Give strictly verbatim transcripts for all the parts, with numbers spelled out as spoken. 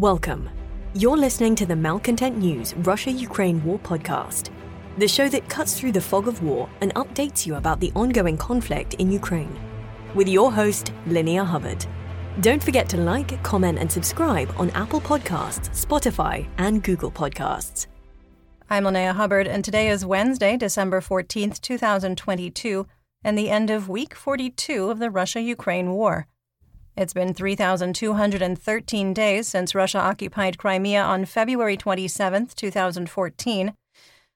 Welcome. You're listening to the Malcontent News Russia-Ukraine War Podcast, the show that cuts through the fog of war and updates you about the ongoing conflict in Ukraine, with your host, Linnea Hubbard. Don't forget to like, comment, and subscribe on Apple Podcasts, Spotify, and Google Podcasts. I'm Linnea Hubbard, and today is Wednesday, December fourteenth, twenty twenty-two, and the end of week forty-two of the Russia-Ukraine War. It's been three thousand two hundred thirteen days since Russia occupied Crimea on February twenty-seventh, twenty fourteen,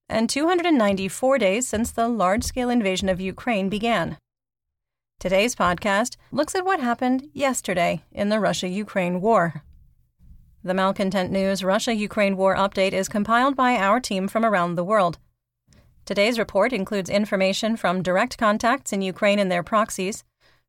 and two hundred ninety-four days since the large-scale invasion of Ukraine began. Today's podcast looks at what happened yesterday in the Russia-Ukraine war. The Malcontent News Russia-Ukraine War Update is compiled by our team from around the world. Today's report includes information from direct contacts in Ukraine and their proxies,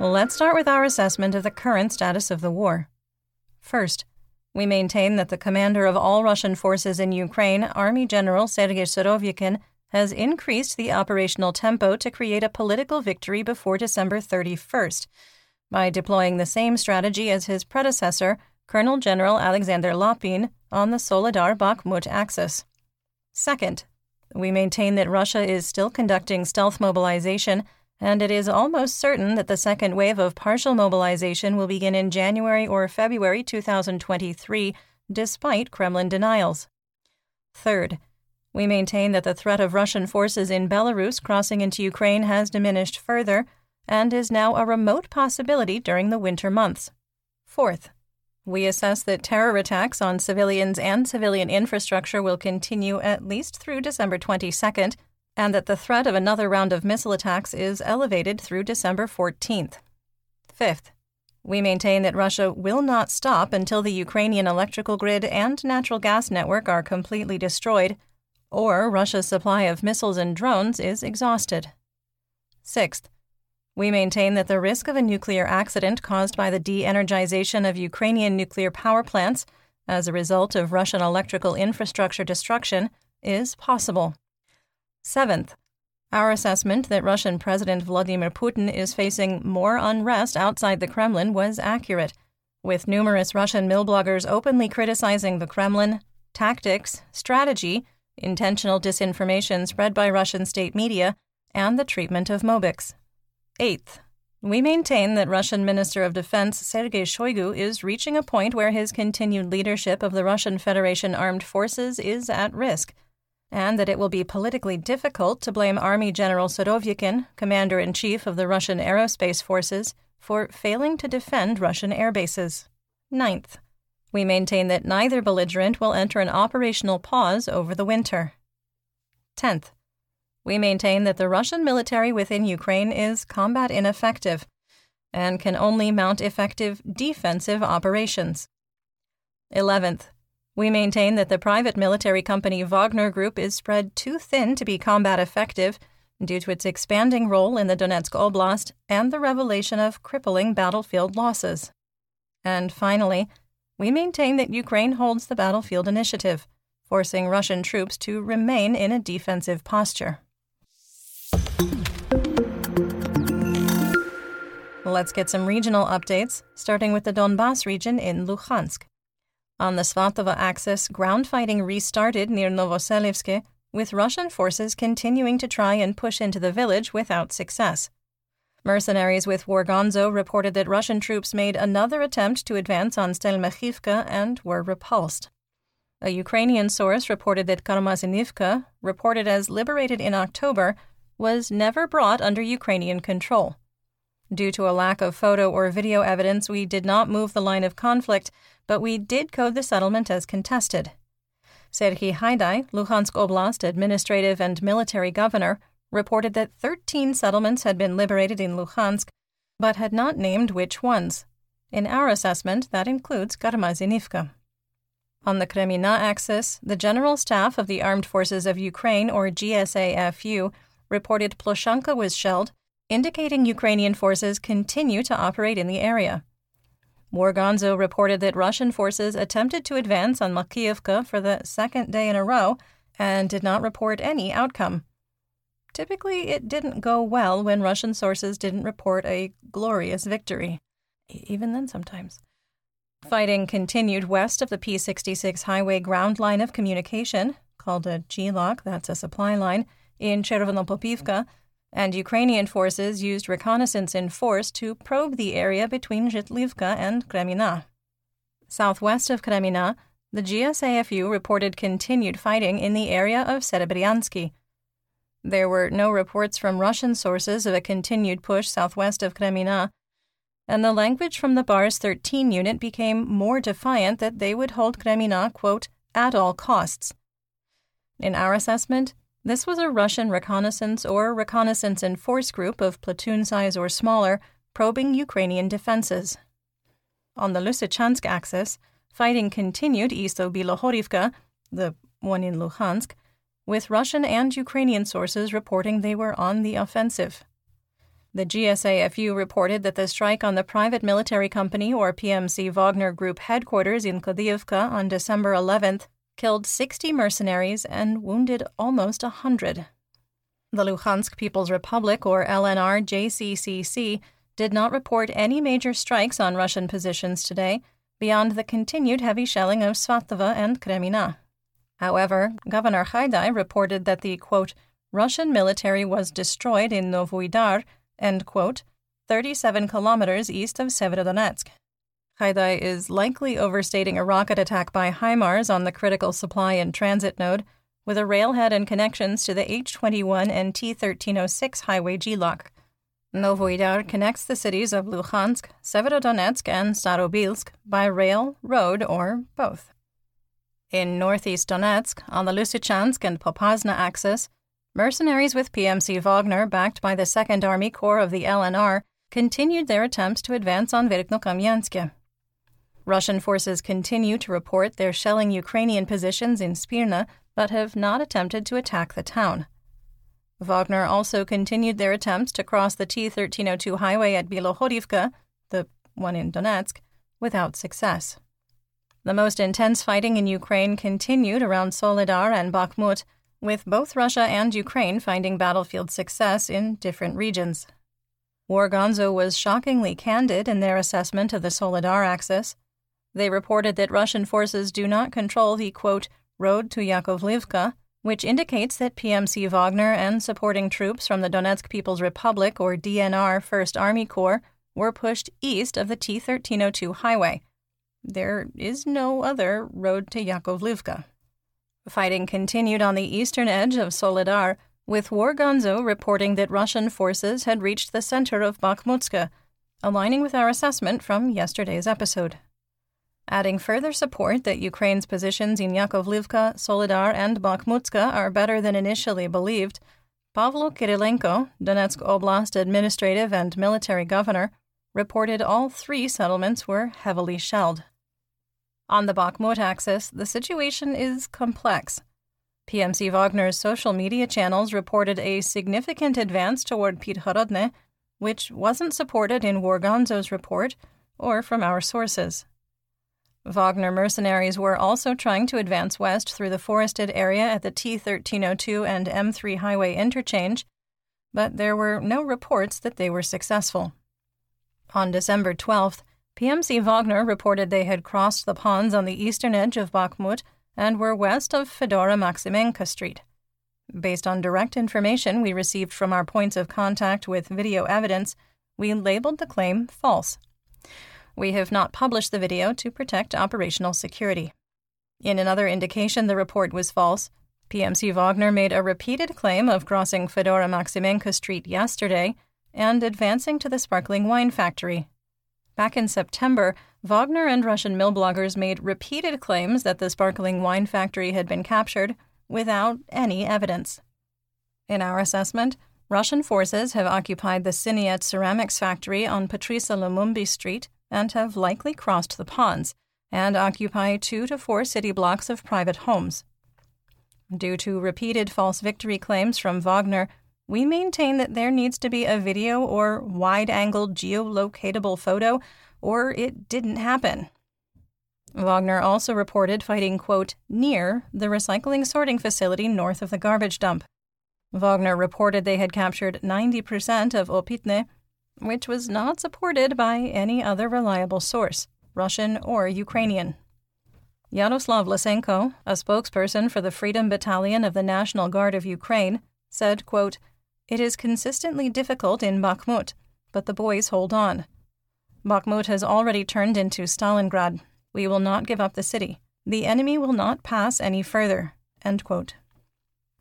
Let's start with our assessment of the current status of the war. First, we maintain that the commander of all Russian forces in Ukraine, Army General Sergey Surovikin, has increased the operational tempo to create a political victory before December thirty-first by deploying the same strategy as his predecessor, Colonel General Alexander Lopin, on the Soledar-Bakhmut axis. Second, we maintain that Russia is still conducting stealth mobilization, and it is almost certain that the second wave of partial mobilization will begin in January or February twenty twenty-three, despite Kremlin denials. Third, we maintain that the threat of Russian forces in Belarus crossing into Ukraine has diminished further and is now a remote possibility during the winter months. Fourth, we assess that terror attacks on civilians and civilian infrastructure will continue at least through December twenty-second, and that the threat of another round of missile attacks is elevated through December fourteenth. Fifth, we maintain that Russia will not stop until the Ukrainian electrical grid and natural gas network are completely destroyed, or Russia's supply of missiles and drones is exhausted. Sixth, we maintain that the risk of a nuclear accident caused by the de-energization of Ukrainian nuclear power plants as a result of Russian electrical infrastructure destruction is possible. Seventh, our assessment that Russian President Vladimir Putin is facing more unrest outside the Kremlin was accurate, with numerous Russian mill bloggers openly criticizing the Kremlin, tactics, strategy, intentional disinformation spread by Russian state media, and the treatment of Mobiks. Eighth, we maintain that Russian Minister of Defense Sergei Shoigu is reaching a point where his continued leadership of the Russian Federation Armed Forces is at risk, and that it will be politically difficult to blame Army General Surovikin, Commander-in-Chief of the Russian Aerospace Forces, for failing to defend Russian airbases. Ninth, we maintain that neither belligerent will enter an operational pause over the winter. Tenth, we maintain that the Russian military within Ukraine is combat ineffective and can only mount effective defensive operations. Eleventh, we maintain that the private military company Wagner Group is spread too thin to be combat effective due to its expanding role in the Donetsk Oblast and the revelation of crippling battlefield losses. And finally, we maintain that Ukraine holds the battlefield initiative, forcing Russian troops to remain in a defensive posture. Let's get some regional updates, starting with the Donbas region in Luhansk. On the Svatova axis, ground fighting restarted near Novoselivsky, with Russian forces continuing to try and push into the village without success. Mercenaries with Wargonzo reported that Russian troops made another attempt to advance on Stelmachivka and were repulsed. A Ukrainian source reported that Karmazinivka, reported as liberated in October, was never brought under Ukrainian control. Due to a lack of photo or video evidence, we did not move the line of conflict, but we did code the settlement as contested. Sergei Haidai, Luhansk Oblast administrative and military governor, reported that thirteen settlements had been liberated in Luhansk, but had not named which ones. In our assessment, that includes Karmazinivka. On the Kremina axis, the General Staff of the Armed Forces of Ukraine, or G S A F U, reported Ploshanka was shelled, indicating Ukrainian forces continue to operate in the area. Wargonzo reported that Russian forces attempted to advance on Makiivka for the second day in a row and did not report any outcome. Typically, it didn't go well when Russian sources didn't report a glorious victory. Even then, sometimes. Fighting continued west of the P sixty-six highway ground line of communication, called a G L O C, that's a supply line, in Chervonopopivka, and Ukrainian forces used reconnaissance in force to probe the area between Zhitlivka and Kremina. Southwest of Kremina, the G S A F U reported continued fighting in the area of Serebryansky. There were no reports from Russian sources of a continued push southwest of Kremina, and the language from the BAR's thirteen unit became more defiant that they would hold Kremina, quote, at all costs. In our assessment, this was a Russian reconnaissance or reconnaissance in force group of platoon size or smaller probing Ukrainian defenses. On the Lysychansk axis, fighting continued east of Bilohorivka, the one in Luhansk, with Russian and Ukrainian sources reporting they were on the offensive. The G S A F U reported that the strike on the private military company or P M C Wagner Group headquarters in Kadiivka on December eleventh killed sixty mercenaries and wounded almost one hundred. The Luhansk People's Republic or L N R J C C C did not report any major strikes on Russian positions today beyond the continued heavy shelling of Svatova and Kremina. However, Governor Haidai reported that the, quote, Russian military was destroyed in Novoaidar, end quote, thirty-seven kilometers east of Severodonetsk. Haidai is likely overstating a rocket attack by HIMARS on the critical supply and transit node, with a railhead and connections to the H twenty-one and T thirteen oh six highway G L O C. Novoaidar connects the cities of Luhansk, Severodonetsk, and Starobilsk by rail, road, or both. In northeast Donetsk, on the Lysychansk and Popasna axis, mercenaries with P M C Wagner, backed by the Second Army Corps of the L N R, continued their attempts to advance on Verkhnokamianske. Russian forces continue to report they're shelling Ukrainian positions in Spirna, but have not attempted to attack the town. Wagner also continued their attempts to cross the T thirteen oh two highway at Bilohorivka, the one in Donetsk, without success. The most intense fighting in Ukraine continued around Soledar and Bakhmut, with both Russia and Ukraine finding battlefield success in different regions. Wargonzo was shockingly candid in their assessment of the Soledar axis. They reported that Russian forces do not control the, quote, road to Yakovlivka, which indicates that P M C Wagner and supporting troops from the Donetsk People's Republic, or D N R, First Army Corps were pushed east of the T thirteen oh two highway. There is no other road to Yakovlivka. Fighting continued on the eastern edge of Soledar, with Wargonzo reporting that Russian forces had reached the center of Bakhmutska, aligning with our assessment from yesterday's episode. Adding further support that Ukraine's positions in Yakovlivka, Soledar, and Bakhmutska are better than initially believed, Pavlo Kirilenko, Donetsk Oblast administrative and military governor, reported all three settlements were heavily shelled. On the Bakhmut axis, the situation is complex. P M C Wagner's social media channels reported a significant advance toward Pidhorodne, which wasn't supported in Wargonzo's report or from our sources. Wagner mercenaries were also trying to advance west through the forested area at the T thirteen oh two and M three highway interchange, but there were no reports that they were successful. On December twelfth, P M C Wagner reported they had crossed the ponds on the eastern edge of Bakhmut and were west of Fedora Maximenka Street. Based on direct information we received from our points of contact with video evidence, we labeled the claim false. We have not published the video to protect operational security. In another indication the report was false, P M C Wagner made a repeated claim of crossing Fedora Maximenka Street yesterday and advancing to the sparkling wine factory. Back in September, Wagner and Russian mill bloggers made repeated claims that the sparkling wine factory had been captured without any evidence. In our assessment, Russian forces have occupied the Siniet ceramics factory on Patrisa Lumumbi Street, and have likely crossed the ponds and occupy two to four city blocks of private homes. Due to repeated false victory claims from Wagner, we maintain that there needs to be a video or wide-angle geolocatable photo, or it didn't happen. Wagner also reported fighting, quote, near the recycling sorting facility north of the garbage dump. Wagner reported they had captured ninety percent of Opitne, which was not supported by any other reliable source, Russian or Ukrainian. Yaroslav Lysenko, a spokesperson for the Freedom Battalion of the National Guard of Ukraine, said, quote, it is consistently difficult in Bakhmut, but the boys hold on. Bakhmut has already turned into Stalingrad. We will not give up the city. The enemy will not pass any further, end quote.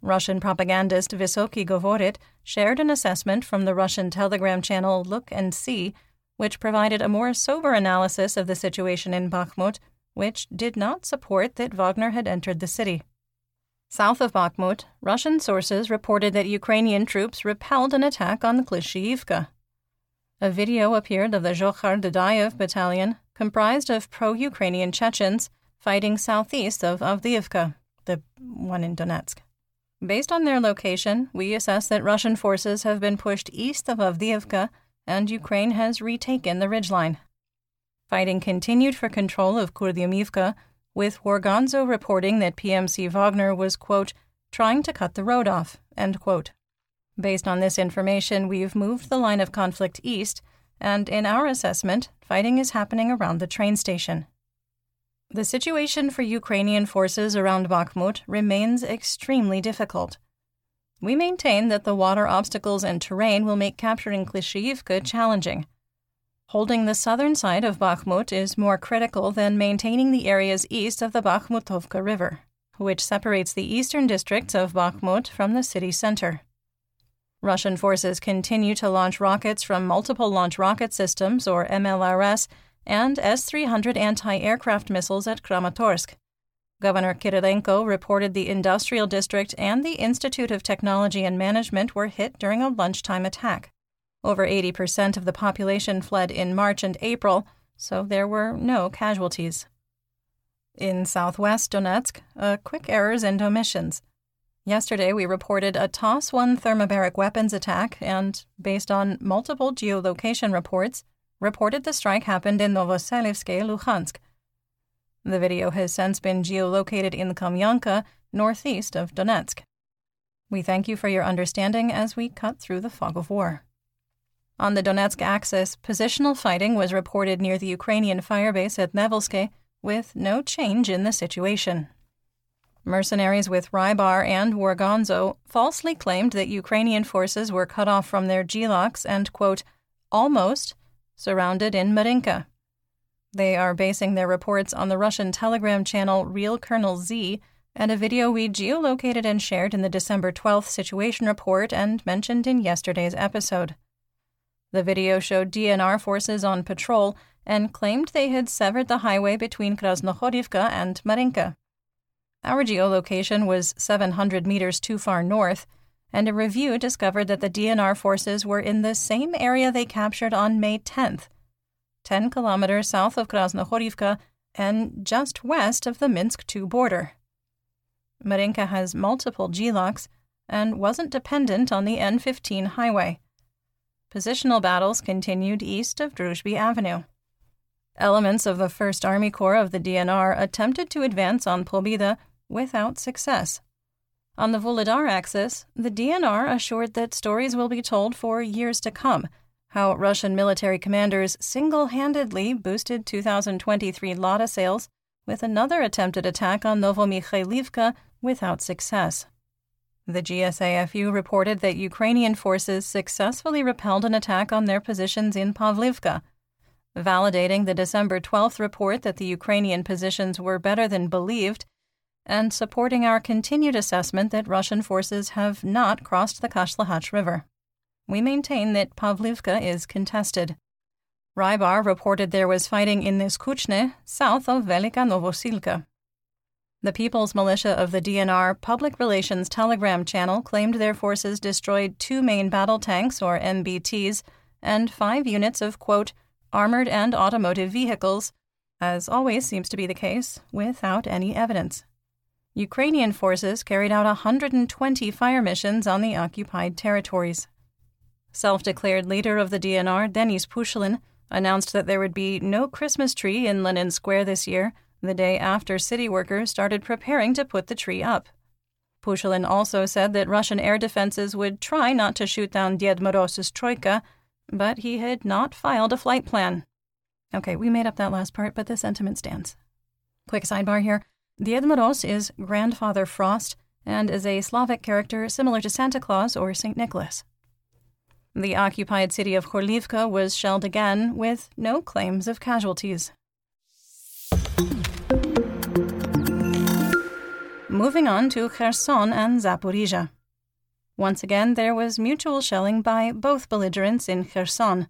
Russian propagandist Vysoky Govorit shared an assessment from the Russian telegram channel Look and See, which provided a more sober analysis of the situation in Bakhmut, which did not support that Wagner had entered the city. South of Bakhmut, Russian sources reported that Ukrainian troops repelled an attack on Klishchiivka. A video appeared of the Zhokhar Dudayev battalion, comprised of pro-Ukrainian Chechens, fighting southeast of Avdiivka, the one in Donetsk. Based on their location, we assess that Russian forces have been pushed east of Avdiivka, and Ukraine has retaken the ridgeline. Fighting continued for control of Kurdymivka, with Wargonzo reporting that P M C Wagner was, quote, trying to cut the road off, end quote. Based on this information, we've moved the line of conflict east, and in our assessment, fighting is happening around the train station. The situation for Ukrainian forces around Bakhmut remains extremely difficult. We maintain that the water obstacles and terrain will make capturing Klishchiivka challenging. Holding the southern side of Bakhmut is more critical than maintaining the areas east of the Bakhmutovka River, which separates the eastern districts of Bakhmut from the city center. Russian forces continue to launch rockets from multiple launch rocket systems, or M L R S, and S three hundred anti-aircraft missiles at Kramatorsk. Governor Kirilenko reported the industrial district and the Institute of Technology and Management were hit during a lunchtime attack. Over eighty percent of the population fled in March and April, so there were no casualties. In southwest Donetsk, uh, quick errors and omissions. Yesterday, we reported a T O S one thermobaric weapons attack and, based on multiple geolocation reports, reported the strike happened in Novoselivsky, Luhansk. The video has since been geolocated in Kamyanka, northeast of Donetsk. We thank you for your understanding as we cut through the fog of war. On the Donetsk axis, positional fighting was reported near the Ukrainian firebase at Nevelske, with no change in the situation. Mercenaries with Rybar and Wargonzo falsely claimed that Ukrainian forces were cut off from their G L O Cs and, quote, almost surrounded in Marinka. They are basing their reports on the Russian telegram channel Real Colonel Z and a video we geolocated and shared in the December twelfth situation report and mentioned in yesterday's episode. The video showed D N R forces on patrol and claimed they had severed the highway between Krasnohorivka and Marinka. Our geolocation was seven hundred meters too far north, and a review discovered that the D N R forces were in the same area they captured on May tenth, ten kilometers south of Krasnohorivka and just west of the Minsk two border. Marinka has multiple G L O Cs and wasn't dependent on the N fifteen highway. Positional battles continued east of Druzhby Avenue. Elements of the first Army Corps of the D N R attempted to advance on Pobeda without success. On the Vuhledar axis, the D N R assured that stories will be told for years to come, how Russian military commanders single-handedly boosted two thousand twenty-three Lada sales with another attempted attack on Novomikhailivka without success. The G S A F U reported that Ukrainian forces successfully repelled an attack on their positions in Pavlivka, validating the December twelfth report that the Ukrainian positions were better than believed, and supporting our continued assessment that Russian forces have not crossed the Kashlahach River. We maintain that Pavlivka is contested. Rybar reported there was fighting in Neskuchne, south of Velika Novosilka. The People's Militia of the D N R Public Relations Telegram channel claimed their forces destroyed two main battle tanks, or M B Ts, and five units of, quote, armored and automotive vehicles, as always seems to be the case, without any evidence. Ukrainian forces carried out one hundred twenty fire missions on the occupied territories. Self-declared leader of the D N R, Denis Pushilin, announced that there would be no Christmas tree in Lenin Square this year, the day after city workers started preparing to put the tree up. Pushilin also said that Russian air defenses would try not to shoot down Ded Moroz's troika, but he had not filed a flight plan. Okay, we made up that last part, but the sentiment stands. Quick sidebar here. Ded Moroz is Grandfather Frost and is a Slavic character similar to Santa Claus or Saint Nicholas. The occupied city of Horlivka was shelled again with no claims of casualties. Moving on to Kherson and Zaporizhia. Once again, there was mutual shelling by both belligerents in Kherson.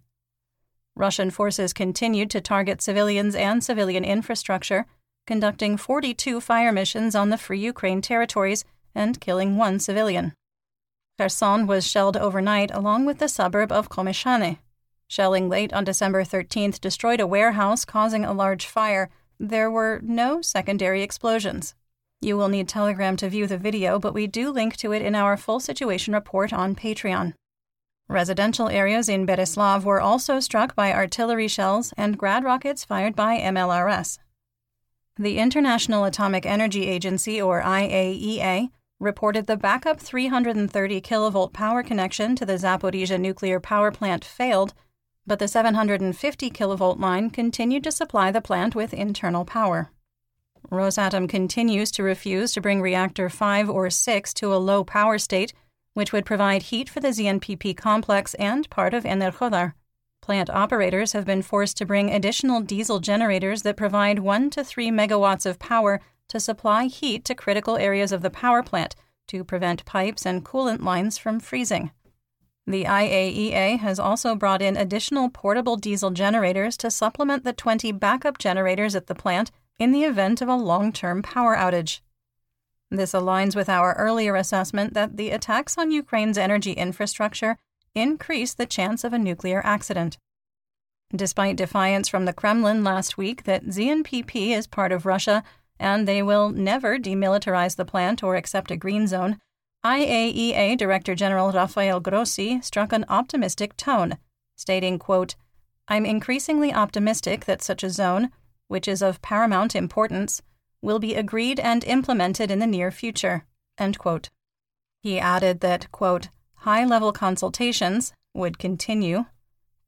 Russian forces continued to target civilians and civilian infrastructure, conducting forty-two fire missions on the Free Ukraine territories and killing one civilian. Kherson was shelled overnight along with the suburb of Komishane. Shelling late on December thirteenth destroyed a warehouse, causing a large fire. There were no secondary explosions. You will need Telegram to view the video, but we do link to it in our full situation report on Patreon. Residential areas in Bereslav were also struck by artillery shells and grad rockets fired by M L R S. The International Atomic Energy Agency, or I A E A, reported the backup three hundred thirty kilovolt power connection to the Zaporizhia nuclear power plant failed, but the seven hundred fifty kilovolt line continued to supply the plant with internal power. Rosatom continues to refuse to bring reactor five or six to a low power state, which would provide heat for the Z N P P complex and part of Enerhodar. Plant operators have been forced to bring additional diesel generators that provide one to three megawatts of power to supply heat to critical areas of the power plant to prevent pipes and coolant lines from freezing. The I A E A has also brought in additional portable diesel generators to supplement the twenty backup generators at the plant in the event of a long-term power outage. This aligns with our earlier assessment that the attacks on Ukraine's energy infrastructure increase the chance of a nuclear accident. Despite defiance from the Kremlin last week that Z N P P is part of Russia, and they will never demilitarize the plant or accept a green zone, I A E A Director General Rafael Grossi struck an optimistic tone, stating, quote, "I'm increasingly optimistic that such a zone, which is of paramount importance, will be agreed and implemented in the near future," end quote. He added that, quote, "high-level consultations would continue,"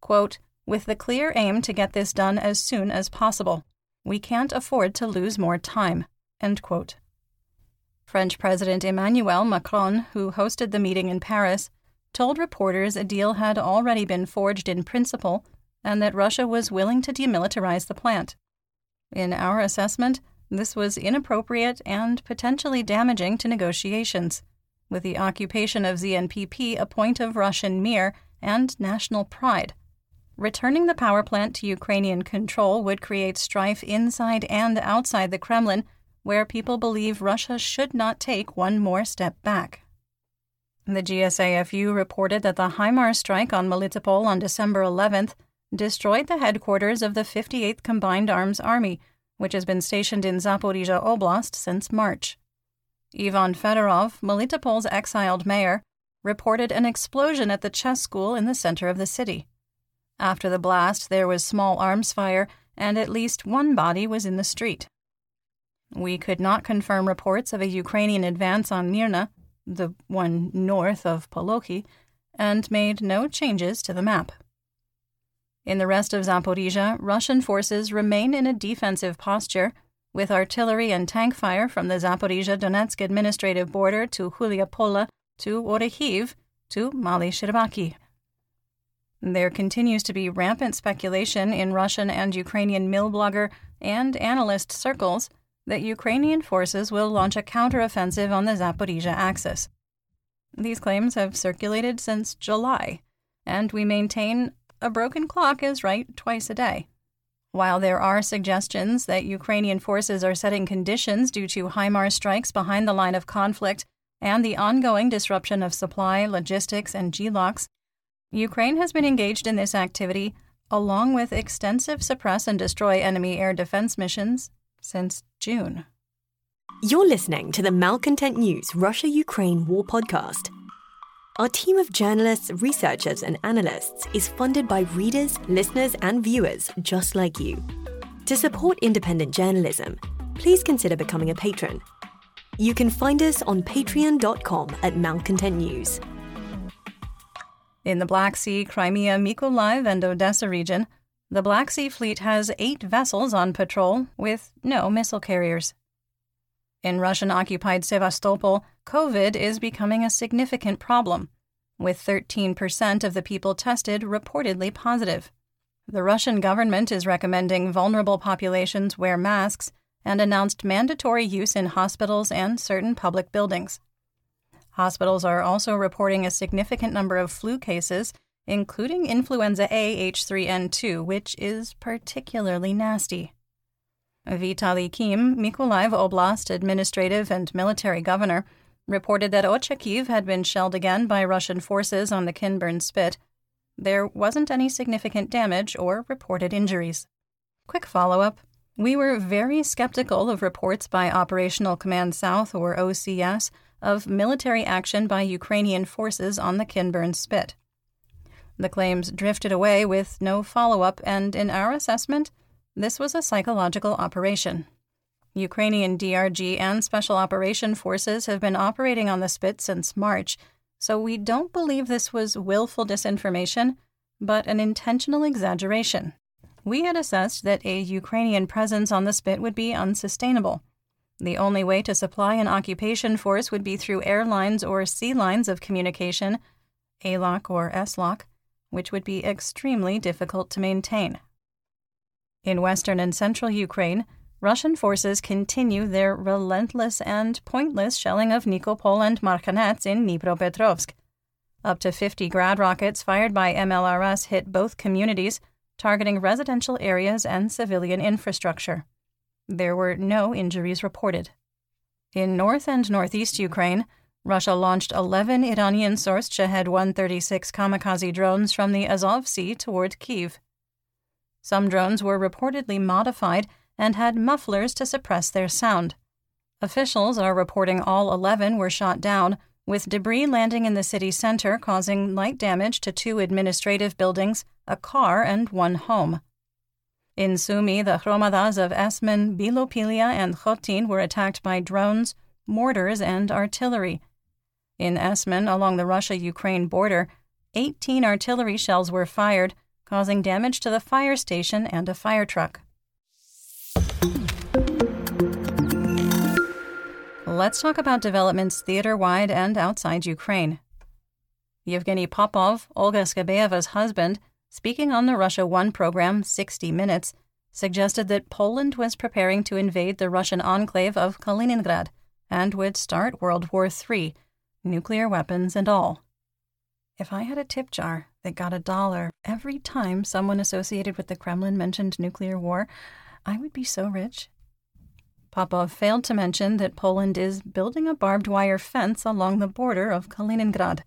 quote, "with the clear aim to get this done as soon as possible. We can't afford to lose more time," end quote. French President Emmanuel Macron, who hosted the meeting in Paris, told reporters a deal had already been forged in principle and that Russia was willing to demilitarize the plant. In our assessment, this was inappropriate and potentially damaging to negotiations, with the occupation of Z N P P a point of Russian mirror and national pride. Returning the power plant to Ukrainian control would create strife inside and outside the Kremlin, where people believe Russia should not take one more step back. The G S A F U reported that the HIMARS strike on Melitopol on December eleventh destroyed the headquarters of the fifty-eighth Combined Arms Army, which has been stationed in Zaporizhia Oblast since March. Ivan Fedorov, Melitopol's exiled mayor, reported an explosion at the chess school in the center of the city. After the blast, there was small arms fire, and at least one body was in the street. We could not confirm reports of a Ukrainian advance on Mirna, the one north of Poloki, and made no changes to the map. In the rest of Zaporizhia, Russian forces remain in a defensive posture, with artillery and tank fire from the Zaporizhia-Donetsk administrative border to Huliapola, to Orehiv, to Mali Shcherbaki. There continues to be rampant speculation in Russian and Ukrainian mill blogger and analyst circles that Ukrainian forces will launch a counteroffensive on the Zaporizhia axis. These claims have circulated since July, and we maintain a broken clock is right twice a day. While there are suggestions that Ukrainian forces are setting conditions due to HIMARS strikes behind the line of conflict and the ongoing disruption of supply, logistics, and G L O Cs, Ukraine has been engaged in this activity along with extensive suppress and destroy enemy air defense missions since June. You're listening to the Malcontent News Russia-Ukraine War Podcast. Our team of journalists, researchers, and analysts is funded by readers, listeners, and viewers just like you. To support independent journalism, please consider becoming a patron. You can find us on patreon dot com at Malcontent News. In the Black Sea, Crimea, Mykolaiv, and Odessa region, the Black Sea Fleet has eight vessels on patrol with no missile carriers. In Russian-occupied Sevastopol, COVID is becoming a significant problem, with thirteen percent of the people tested reportedly positive. The Russian government is recommending vulnerable populations wear masks and announced mandatory use in hospitals and certain public buildings. Hospitals are also reporting a significant number of flu cases, including influenza A H three N two, which is particularly nasty. Vitali Kim, Mykolaiv Oblast administrative and military governor, reported that Ochakiv had been shelled again by Russian forces on the Kinburn Spit. There wasn't any significant damage or reported injuries. Quick follow-up. We were very skeptical of reports by Operational Command South, or O C S, of military action by Ukrainian forces on the Kinburn Spit. The claims drifted away with no follow-up, and in our assessment, this was a psychological operation. Ukrainian D R G and Special Operation Forces have been operating on the Spit since March, so we don't believe this was willful disinformation, but an intentional exaggeration. We had assessed that a Ukrainian presence on the Spit would be unsustainable. The only way to supply an occupation force would be through air lines or sea lines of communication, A L O C or S L O C, which would be extremely difficult to maintain. In western and central Ukraine, Russian forces continue their relentless and pointless shelling of Nikopol and Markhanets in Dnipropetrovsk. Up to fifty Grad rockets fired by M L R S hit both communities, targeting residential areas and civilian infrastructure. There were no injuries reported. In north and northeast Ukraine, Russia launched eleven Iranian-sourced Shahed one thirty-six kamikaze drones from the Azov Sea toward Kyiv. Some drones were reportedly modified and had mufflers to suppress their sound. Officials are reporting all eleven were shot down, with debris landing in the city center causing light damage to two administrative buildings, a car, and one home. In Sumy, the Hromadas of Esmen, Bilopilia, and Khotin were attacked by drones, mortars, and artillery. In Esmen, along the Russia-Ukraine border, eighteen artillery shells were fired, causing damage to the fire station and a fire truck. Let's talk about developments theater-wide and outside Ukraine. Yevgeny Popov, Olga Skabeyeva's husband, speaking on the Russia One program, sixty minutes, suggested that Poland was preparing to invade the Russian enclave of Kaliningrad and would start World War Three, nuclear weapons and all. If I had a tip jar that got a dollar every time someone associated with the Kremlin mentioned nuclear war, I would be so rich. Popov failed to mention that Poland is building a barbed wire fence along the border of Kaliningrad,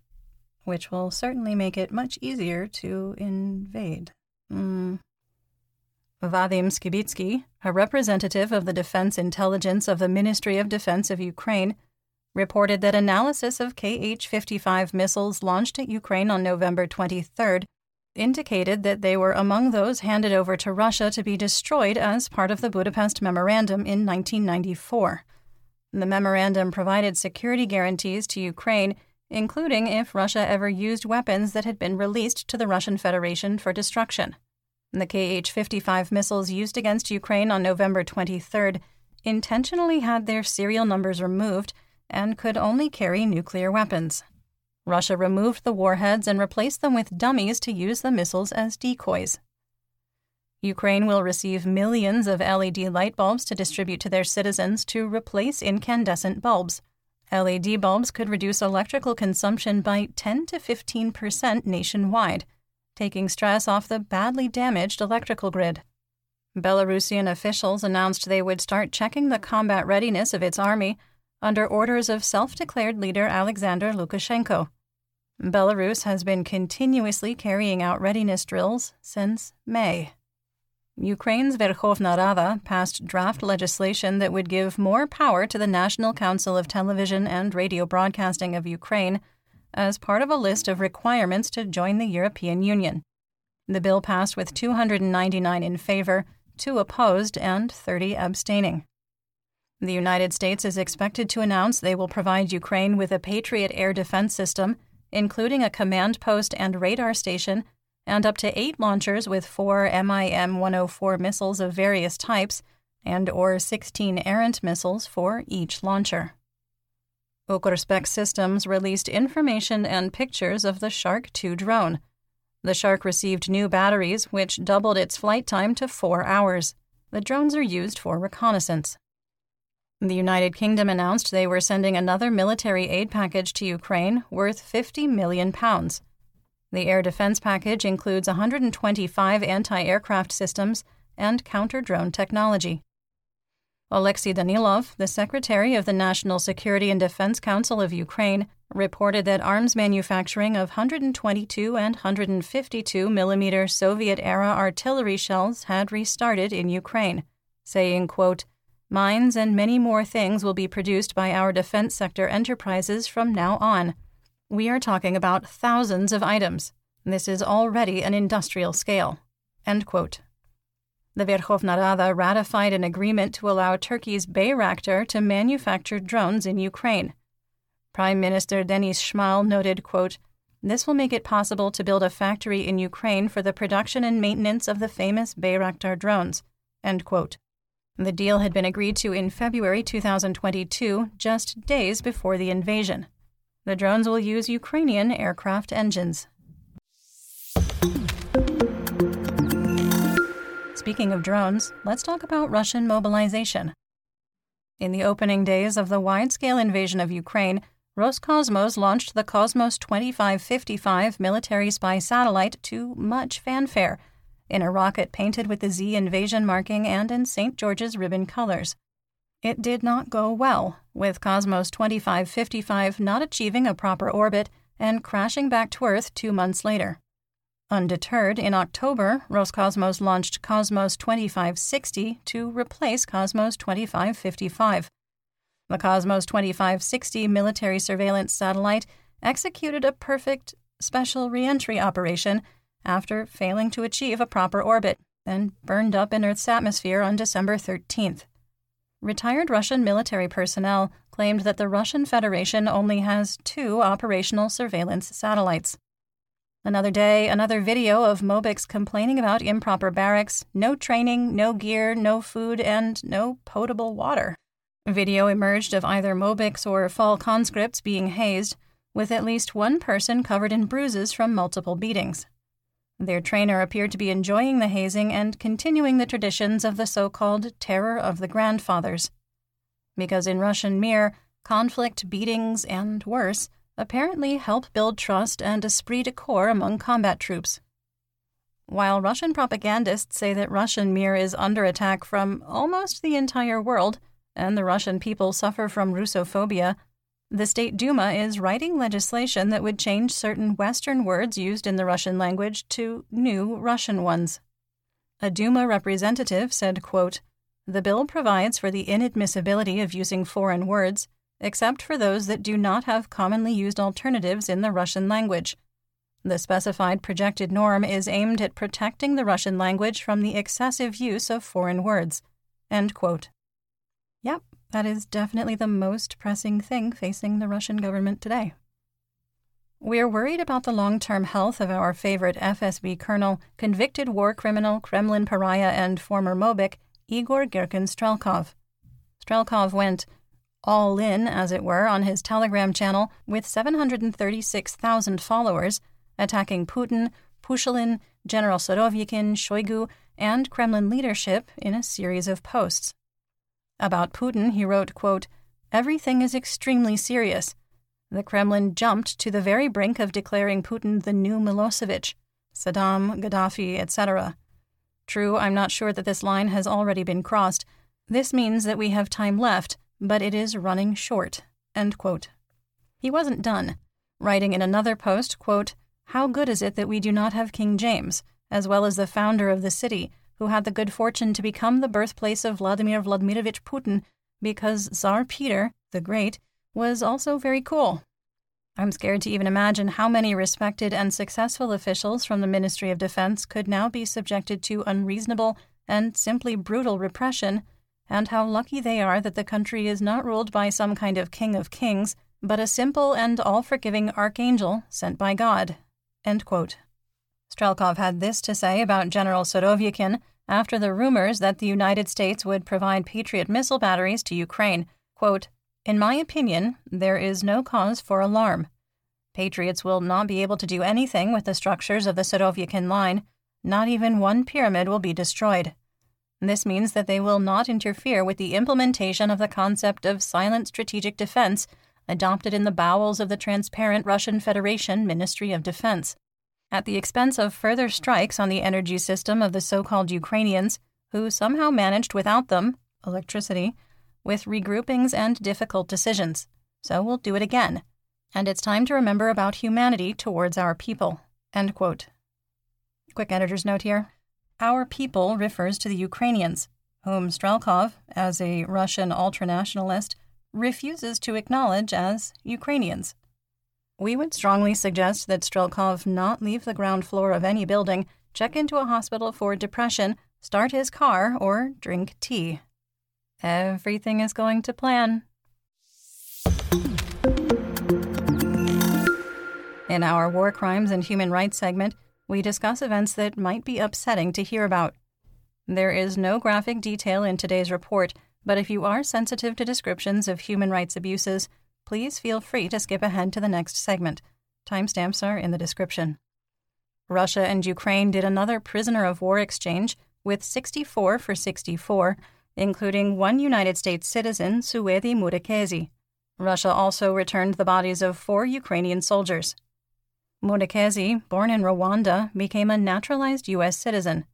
which will certainly make it much easier to invade. Mm. Vadim Skibitsky, a representative of the Defense Intelligence of the Ministry of Defense of Ukraine, reported that analysis of K H fifty-five missiles launched at Ukraine on November twenty-third indicated that they were among those handed over to Russia to be destroyed as part of the Budapest Memorandum in nineteen ninety-four. The memorandum provided security guarantees to Ukraine, including if Russia ever used weapons that had been released to the Russian Federation for destruction. The K H fifty-five missiles used against Ukraine on November twenty-third intentionally had their serial numbers removed and could only carry nuclear weapons. Russia removed the warheads and replaced them with dummies to use the missiles as decoys. Ukraine will receive millions of L E D light bulbs to distribute to their citizens to replace incandescent bulbs. L E D bulbs could reduce electrical consumption by ten to fifteen percent nationwide, taking stress off the badly damaged electrical grid. Belarusian officials announced they would start checking the combat readiness of its army under orders of self-declared leader Alexander Lukashenko. Belarus has been continuously carrying out readiness drills since May. Ukraine's Verkhovna Rada passed draft legislation that would give more power to the National Council of Television and Radio Broadcasting of Ukraine as part of a list of requirements to join the European Union. The bill passed with two hundred ninety-nine in favor, two opposed, and thirty abstaining. The United States is expected to announce they will provide Ukraine with a Patriot air defense system, including a command post and radar station, and up to eight launchers with four M I M one oh four missiles of various types and or sixteen errant missiles for each launcher. Ukrspec Systems released information and pictures of the Shark two drone. The Shark received new batteries, which doubled its flight time to four hours. The drones are used for reconnaissance. The United Kingdom announced they were sending another military aid package to Ukraine worth fifty million pounds. The air defense package includes one hundred twenty-five anti-aircraft systems and counter-drone technology. Alexei Danilov, the secretary of the National Security and Defense Council of Ukraine, reported that arms manufacturing of one hundred twenty-two and one hundred fifty-two millimeter Soviet-era artillery shells had restarted in Ukraine, saying, quote, "Mines and many more things will be produced by our defense sector enterprises from now on. We are talking about thousands of items. This is already an industrial scale." End quote. The Verkhovna Rada ratified an agreement to allow Turkey's Bayraktar to manufacture drones in Ukraine. Prime Minister Deniz Shmal noted, quote, "This will make it possible to build a factory in Ukraine for the production and maintenance of the famous Bayraktar drones." End quote. The deal had been agreed to in February two thousand twenty-two, just days before the invasion. The drones will use Ukrainian aircraft engines. Speaking of drones, let's talk about Russian mobilization. In the opening days of the wide-scale invasion of Ukraine, Roscosmos launched the Cosmos twenty-five fifty-five military spy satellite to much fanfare, in a rocket painted with the Z invasion marking and in Saint George's ribbon colors. It did not go well, with Cosmos twenty-five fifty-five not achieving a proper orbit and crashing back to Earth two months later. Undeterred, in October, Roscosmos launched Cosmos twenty-five sixty to replace Cosmos twenty-five fifty-five. The Cosmos twenty-five sixty military surveillance satellite executed a perfect special reentry operation after failing to achieve a proper orbit and burned up in Earth's atmosphere on December thirteenth. Retired Russian military personnel claimed that the Russian Federation only has two operational surveillance satellites. Another day, another video of Mobics complaining about improper barracks, no training, no gear, no food, and no potable water. Video emerged of either Mobics or fall conscripts being hazed, with at least one person covered in bruises from multiple beatings. Their trainer appeared to be enjoying the hazing and continuing the traditions of the so-called Terror of the Grandfathers. Because in Russian Mir, conflict, beatings, and worse— apparently help build trust and esprit de corps among combat troops. While Russian propagandists say that Russian Mir is under attack from almost the entire world and the Russian people suffer from Russophobia, the State Duma is writing legislation that would change certain Western words used in the Russian language to new Russian ones. A Duma representative said, quote, "The bill provides for the inadmissibility of using foreign words, except for those that do not have commonly used alternatives in the Russian language. The specified projected norm is aimed at protecting the Russian language from the excessive use of foreign words." End quote. Yep, that is definitely the most pressing thing facing the Russian government today. We're worried about the long-term health of our favorite F S B colonel, convicted war criminal, Kremlin pariah, and former Mobik, Igor Girkin Strelkov. Strelkov went all in, as it were, on his Telegram channel with seven hundred thirty-six thousand followers, attacking Putin, Pushilin, General Surovikin, Shoigu, and Kremlin leadership in a series of posts. About Putin, he wrote, quote, "Everything is extremely serious. The Kremlin jumped to the very brink of declaring Putin the new Milosevic, Saddam, Gaddafi, et cetera. True, I'm not sure that this line has already been crossed. This means that we have time left, but it is running short." End quote. He wasn't done. writing in another post, quote, "How good is it that we do not have King James, as well as the founder of the city, who had the good fortune to become the birthplace of Vladimir Vladimirovich Putin, because Tsar Peter, the Great, was also very cool." I'm scared to even imagine how many respected and successful officials from the Ministry of Defense could now be subjected to unreasonable and simply brutal repression, and how lucky they are that the country is not ruled by some kind of king of kings, but a simple and all-forgiving archangel sent by God." End quote. Strelkov had this to say about General Surovikin after the rumors that the United States would provide Patriot missile batteries to Ukraine, quote, "In my opinion, there is no cause for alarm. Patriots will not be able to do anything with the structures of the Surovikin line. Not even one pyramid will be destroyed. This means that they will not interfere with the implementation of the concept of silent strategic defense adopted in the bowels of the transparent Russian Federation Ministry of Defense, at the expense of further strikes on the energy system of the so-called Ukrainians, who somehow managed without them, electricity, with regroupings and difficult decisions. So we'll do it again. And it's time to remember about humanity towards our people." End quote. Quick editor's note here. Our people refers to the Ukrainians, whom Strelkov, as a Russian ultranationalist, refuses to acknowledge as Ukrainians. We would strongly suggest that Strelkov not leave the ground floor of any building, check into a hospital for depression, start his car, or drink tea. Everything is going to plan. In our War Crimes and Human Rights segment, we discuss events that might be upsetting to hear about. There is no graphic detail in today's report, but if you are sensitive to descriptions of human rights abuses, please feel free to skip ahead to the next segment. Timestamps are in the description. Russia and Ukraine did another prisoner of war exchange with sixty-four for sixty-four, including one United States citizen, Suedi Murekezi. Russia also returned the bodies of four Ukrainian soldiers. Murekezi, born in Rwanda, became a naturalized U S citizen.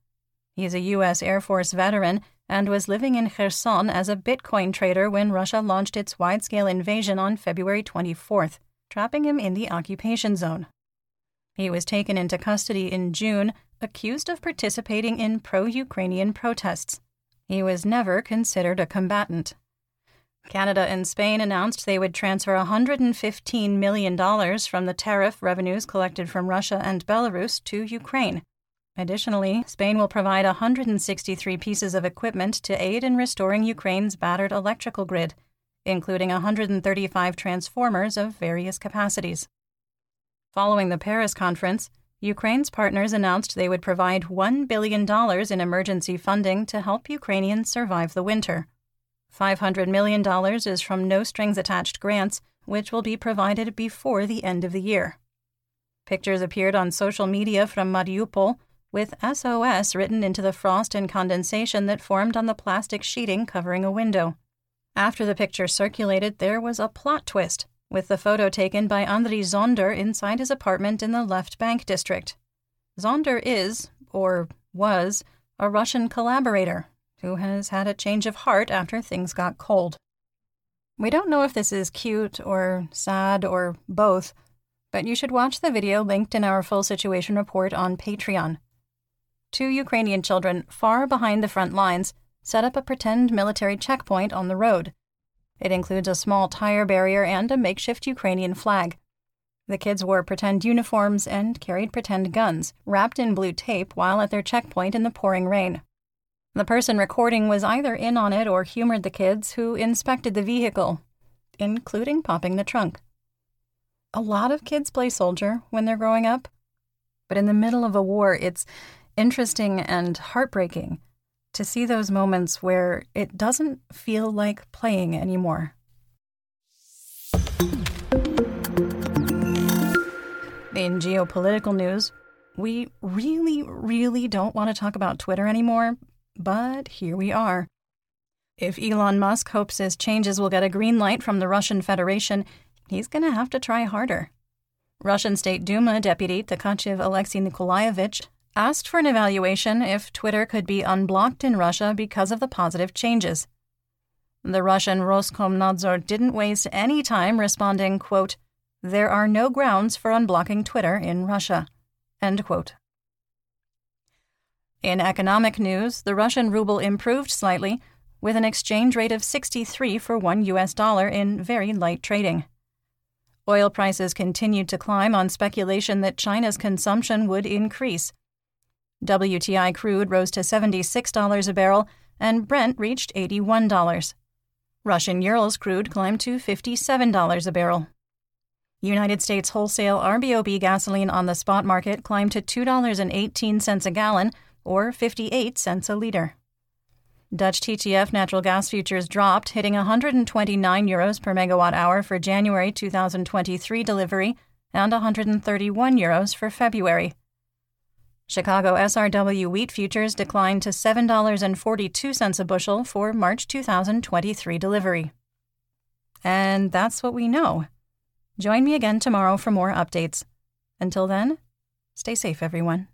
He is a U S Air Force veteran and was living in Kherson as a Bitcoin trader when Russia launched its wide-scale invasion on February twenty-fourth, trapping him in the occupation zone. He was taken into custody in June, accused of participating in pro-Ukrainian protests. He was never considered a combatant. Canada and Spain announced they would transfer one hundred fifteen million dollars from the tariff revenues collected from Russia and Belarus to Ukraine. Additionally, Spain will provide one hundred sixty-three pieces of equipment to aid in restoring Ukraine's battered electrical grid, including one hundred thirty-five transformers of various capacities. Following the Paris conference, Ukraine's partners announced they would provide one billion dollars in emergency funding to help Ukrainians survive the winter. five hundred million dollars is from no-strings-attached grants, which will be provided before the end of the year. Pictures appeared on social media from Mariupol, with S O S written into the frost and condensation that formed on the plastic sheeting covering a window. After the picture circulated, there was a plot twist, with the photo taken by Andriy Zonder inside his apartment in the Left Bank district. Zonder is, or was, a Russian collaborator who has had a change of heart after things got cold. We don't know if this is cute or sad or both, but you should watch the video linked in our full situation report on Patreon. Two Ukrainian children, far behind the front lines, set up a pretend military checkpoint on the road. It includes a small tire barrier and a makeshift Ukrainian flag. The kids wore pretend uniforms and carried pretend guns, wrapped in blue tape while at their checkpoint in the pouring rain. The person recording was either in on it or humored the kids, who inspected the vehicle, including popping the trunk. A lot of kids play soldier when they're growing up, but in the middle of a war, it's interesting and heartbreaking to see those moments where it doesn't feel like playing anymore. In geopolitical news, we really, really don't want to talk about Twitter anymore, but here we are. If Elon Musk hopes his changes will get a green light from the Russian Federation, he's going to have to try harder. Russian State Duma Deputy Takachev Alexei Nikolaevich asked for an evaluation if Twitter could be unblocked in Russia because of the positive changes. The Russian Roskomnadzor didn't waste any time responding, quote, There are no grounds for unblocking Twitter in Russia." End quote. In economic news, the Russian ruble improved slightly, with an exchange rate of sixty-three for one U S dollar in very light trading. Oil prices continued to climb on speculation that China's consumption would increase. W T I crude rose to seventy-six dollars a barrel, and Brent reached eighty-one dollars. Russian Urals crude climbed to fifty-seven dollars a barrel. United States wholesale R B O B gasoline on the spot market climbed to two dollars and eighteen cents a gallon, or fifty-eight cents a liter. Dutch T T F natural gas futures dropped, hitting one hundred twenty-nine euros per megawatt hour for January two thousand twenty-three delivery and one hundred thirty-one euros for February. Chicago S R W wheat futures declined to seven dollars and forty-two cents a bushel for March two thousand twenty-three delivery. And that's what we know. Join me again tomorrow for more updates. Until then, stay safe, everyone.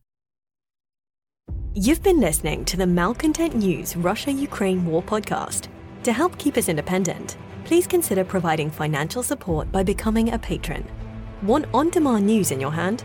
You've been listening to the Malcontent News Russia-Ukraine War Podcast. To help keep us independent, please consider providing financial support by becoming a patron. Want on-demand news in your hand?